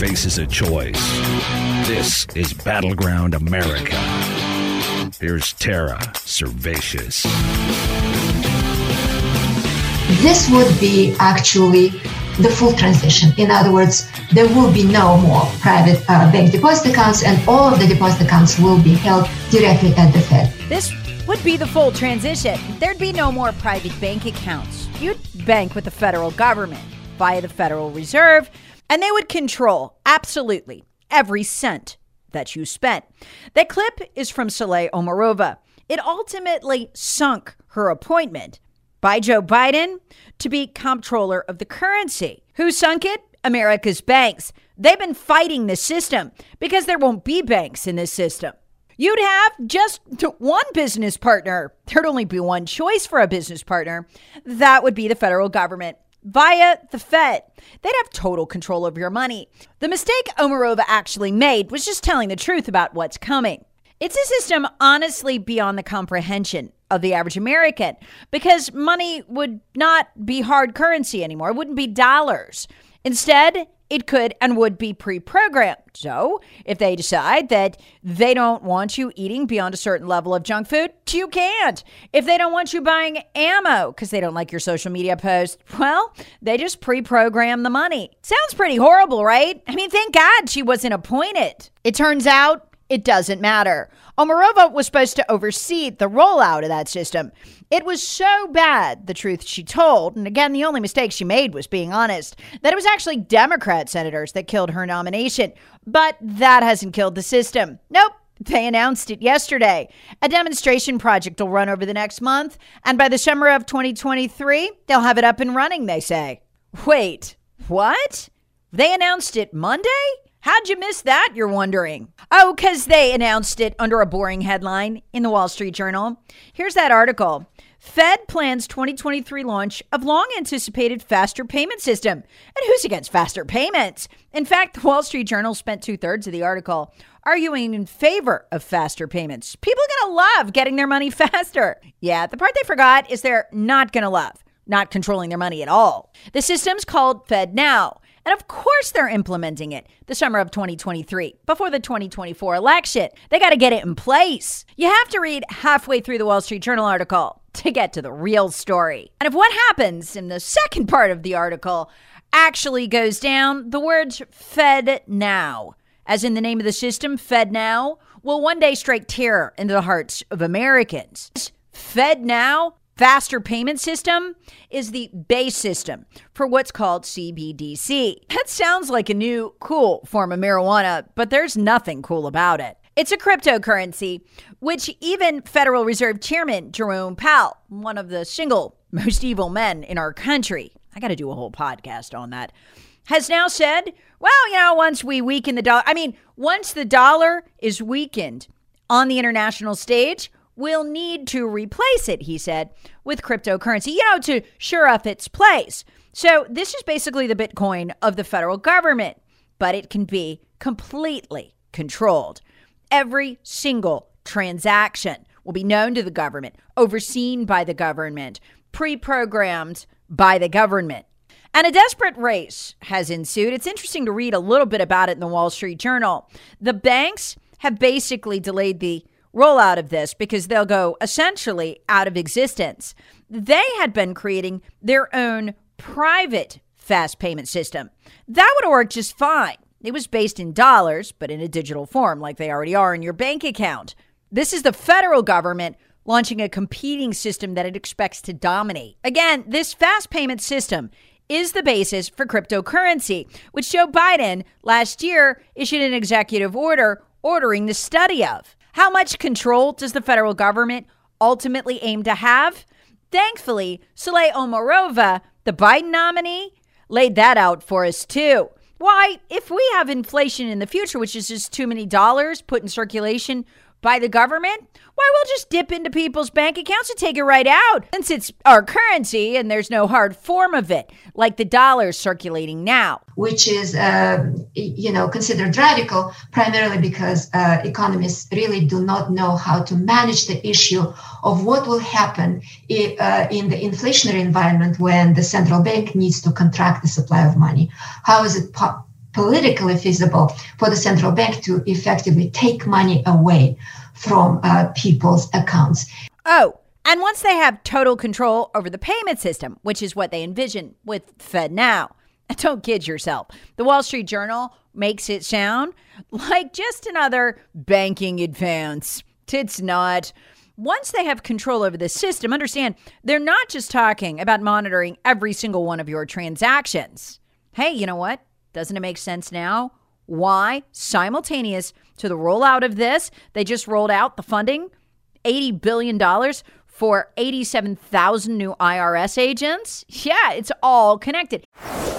Faces a choice. This is Battleground America. Here's Tara Servatius. This would be actually the full transition. In other words, there will be no more private bank deposit accounts, and all of the deposit accounts will be held directly at the Fed. This would be the full transition. There'd be no more private bank accounts. You'd bank with the federal government via the Federal Reserve, and they would control, absolutely, every cent that you spent. That clip is from Saule Omarova. It ultimately sunk her appointment by Joe Biden to be comptroller of the currency. Who sunk it? America's banks. They've been fighting this system because there won't be banks in this system. You'd have just one business partner. There'd only be one choice for a business partner. That would be the federal government, via the Fed. They'd have total control over your money. The mistake Omarova actually made was just telling the truth about what's coming. It's a system honestly beyond the comprehension of the average American, because money would not be hard currency anymore. It wouldn't be dollars. Instead, it could and would be pre-programmed. So if they decide that they don't want you eating beyond a certain level of junk food, you can't. If they don't want you buying ammo because they don't like your social media post, well, they just pre-program the money. Sounds pretty horrible, right? I mean, thank God she wasn't appointed. It turns out it doesn't matter. Omarova was supposed to oversee the rollout of that system. It was so bad, the truth she told, and again, the only mistake she made was being honest, that it was actually Democrat senators that killed her nomination. But that hasn't killed the system. Nope. They announced it yesterday. A demonstration project will run over the next month, and by the summer of 2023, they'll have it up and running, they say. Wait, what? They announced it Monday? How'd you miss that, you're wondering? Oh, because they announced it under a boring headline in the Wall Street Journal. Here's that article. Fed plans 2023 launch of long-anticipated faster payment system. And who's against faster payments? In fact, the Wall Street Journal spent two-thirds of the article arguing in favor of faster payments. People are going to love getting their money faster. Yeah, the part they forgot is they're not going to love not controlling their money at all. The system's called FedNow. And of course they're implementing it the summer of 2023, before the 2024 election. They got to get it in place. You have to read halfway through the Wall Street Journal article to get to the real story. And if what happens in the second part of the article actually goes down, the words Fed Now, as in the name of the system, Fed Now, will one day strike terror into the hearts of Americans. Fed Now, faster payment system, is the base system for what's called CBDC. That sounds like a new cool form of marijuana, but there's nothing cool about it. It's a cryptocurrency, which even Federal Reserve Chairman Jerome Powell, one of the single most evil men in our country, I got to do a whole podcast on that, has now said, well, you know, once we weaken the dollar, I mean, once the dollar is weakened on the international stage, we'll need to replace it, he said, with cryptocurrency, you know, to shore up its place. So this is basically the Bitcoin of the federal government, but it can be completely controlled. Every single transaction will be known to the government, overseen by the government, pre-programmed by the government. And a desperate race has ensued. It's interesting to read a little bit about it in the Wall Street Journal. The banks have basically delayed the rollout of this because they'll go essentially out of existence. They had been creating their own private fast payment system. That would work just fine. It was based in dollars, but in a digital form like they already are in your bank account. This is the federal government launching a competing system that it expects to dominate. Again, this fast payment system is the basis for cryptocurrency, which Joe Biden last year issued an executive order ordering the study of. How much control does the federal government ultimately aim to have? Thankfully, Saule Omarova The Biden nominee laid that out for us, too. Why, if we have inflation in the future, which is just too many dollars put in circulation by the government, why, we'll just dip into people's bank accounts and take it right out. Since it's our currency and there's no hard form of it, like the dollar circulating now. Which is, considered radical, primarily because economists really do not know how to manage the issue of what will happen if, in the inflationary environment when the central bank needs to contract the supply of money. How is it politically feasible for the central bank to effectively take money away from people's accounts? Oh, and once they have total control over the payment system, which is what they envision with FedNow, don't kid yourself. The Wall Street Journal makes it sound like just another banking advance. It's not. Once they have control over the system, understand they're not just talking about monitoring every single one of your transactions. Hey, you know what? Doesn't it make sense now? Why? Simultaneous to the rollout of this, they just rolled out the funding, $80 billion for 87,000 new IRS agents. Yeah, it's all connected.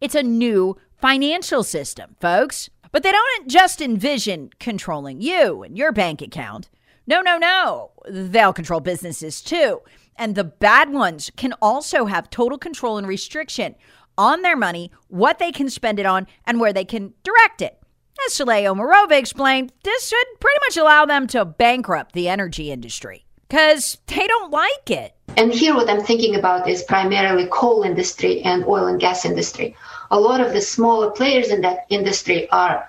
It's a new financial system, folks. But they don't just envision controlling you and your bank account. No, no, no. They'll control businesses too. And the bad ones can also have total control and restriction on their money, what they can spend it on, and where they can direct it. As Saule Omarova explained, this should pretty much allow them to bankrupt the energy industry because they don't like it. And here what I'm thinking about is primarily coal industry and oil and gas industry. A lot of the smaller players in that industry are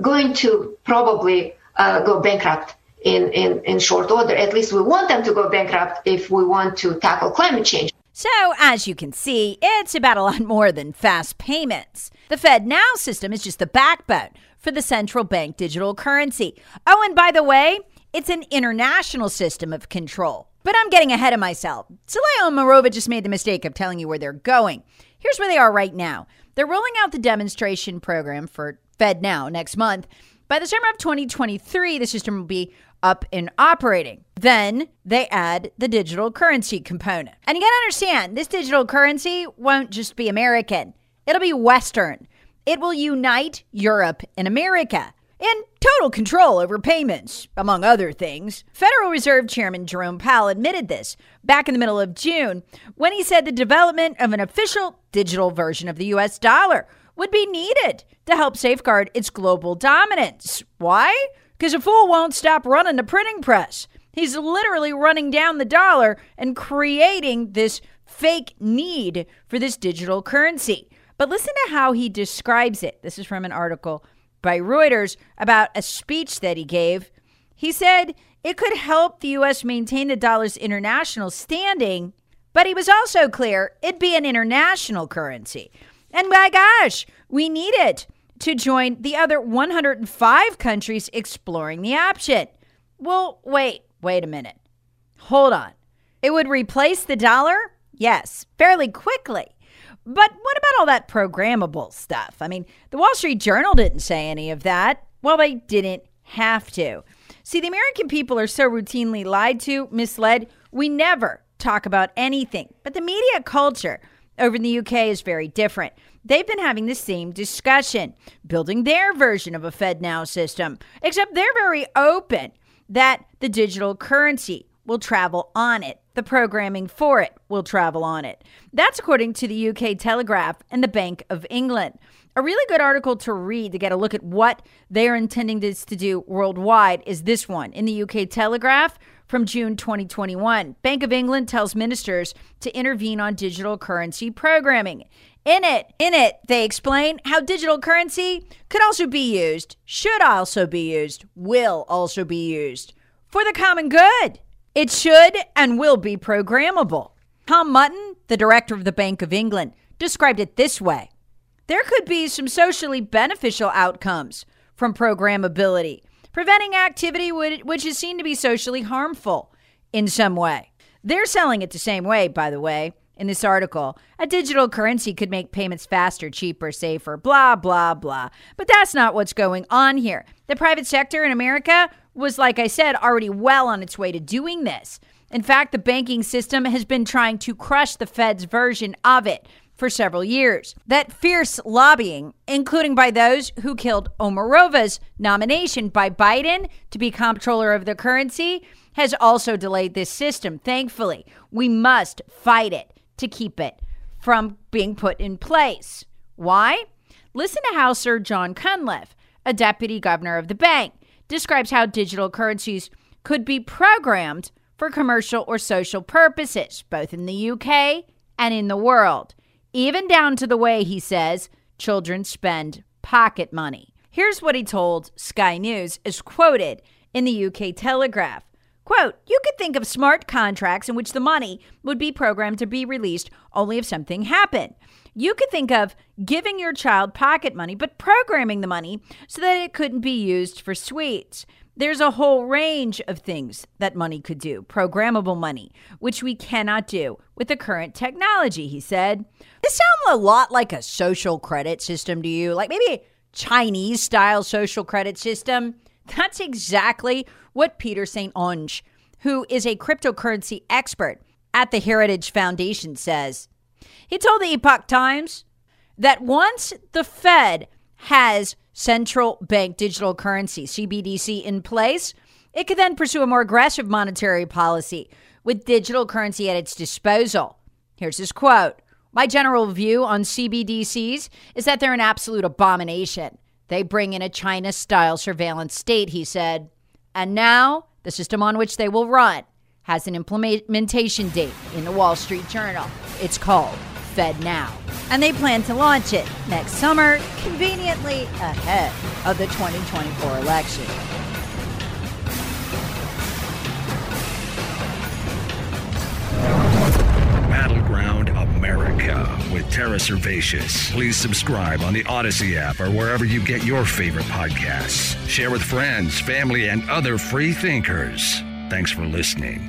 going to probably go bankrupt in short order. At least we want them to go bankrupt if we want to tackle climate change. So as you can see, it's about a lot more than fast payments. The FedNow system is just the backbone for the central bank digital currency. Oh, and by the way, it's an international system of control. But I'm getting ahead of myself. Saule Omarova just made the mistake of telling you where they're going. Here's where they are right now. They're rolling out the demonstration program for FedNow next month. By the summer of 2023, the system will be up and operating. Then they add the digital currency component. And you got to understand, this digital currency won't just be American. It'll be Western. It will unite Europe and America. And total control over payments, among other things. Federal Reserve Chairman Jerome Powell admitted this back in the middle of June when he said the development of an official digital version of the U.S. dollar would be needed to help safeguard its global dominance. Why? Because a fool won't stop running the printing press. He's literally running down the dollar and creating this fake need for this digital currency. But listen to how he describes it. This is from an article by Reuters about a speech that he gave. He said it could help the U.S. maintain the dollar's international standing, but he was also clear it'd be an international currency. And my gosh, we need it to join the other 105 countries exploring the option. Well, wait a minute. Hold on. It would replace the dollar? Yes, fairly quickly. But what about all that programmable stuff? I mean, the Wall Street Journal didn't say any of that. Well, they didn't have to. See, the American people are so routinely lied to, misled. We never talk about anything. But the media culture over in the UK is very different. They've been having the same discussion, building their version of a FedNow system, except they're very open that the digital currency will travel on it. The programming for it will travel on it. That's according to the UK Telegraph and the Bank of England. A really good article to read to get a look at what they're intending this to do worldwide is this one in the UK Telegraph from June 2021. Bank of England tells ministers to intervene on digital currency programming. In it, they explain how digital currency could also be used, should also be used, will also be used for the common good. It should and will be programmable. Tom Mutton, the director of the Bank of England, described it this way. There could be some socially beneficial outcomes from programmability, preventing activity which is seen to be socially harmful in some way. They're selling it the same way, by the way, in this article. A digital currency could make payments faster, cheaper, safer, blah, blah, blah. But that's not what's going on here. The private sector in America was, like I said, already well on its way to doing this. In fact, the banking system has been trying to crush the Fed's version of it for several years. That fierce lobbying, including by those who killed Omarova's nomination by Biden to be comptroller of the currency, has also delayed this system. Thankfully, we must fight it to keep it from being put in place. Why? Listen to how Sir John Cunliffe, a deputy governor of the bank, describes how digital currencies could be programmed for commercial or social purposes, both in the UK and in the world, even down to the way, he says, children spend pocket money. Here's what he told Sky News, as quoted in the UK Telegraph. Quote, you could think of smart contracts in which the money would be programmed to be released only if something happened. You could think of giving your child pocket money, but programming the money so that it couldn't be used for sweets. There's a whole range of things that money could do, programmable money, which we cannot do with the current technology, he said. This sounds a lot like a social credit system to you, like maybe a Chinese-style social credit system. That's exactly what Peter St. Onge, who is a cryptocurrency expert at the Heritage Foundation, says. He told the Epoch Times that once the Fed has central bank digital currency, CBDC, in place, it could then pursue a more aggressive monetary policy with digital currency at its disposal. Here's his quote. My general view on CBDCs is that they're an absolute abomination. They bring in a China-style surveillance state, he said. And now, the system on which they will run has an implementation date in the Wall Street Journal. It's called FedNow. And they plan to launch it next summer, conveniently ahead of the 2024 election. Battleground America with Tara Servatius. Please subscribe on the Odyssey app or wherever you get your favorite podcasts. Share with friends, family, and other free thinkers. Thanks for listening.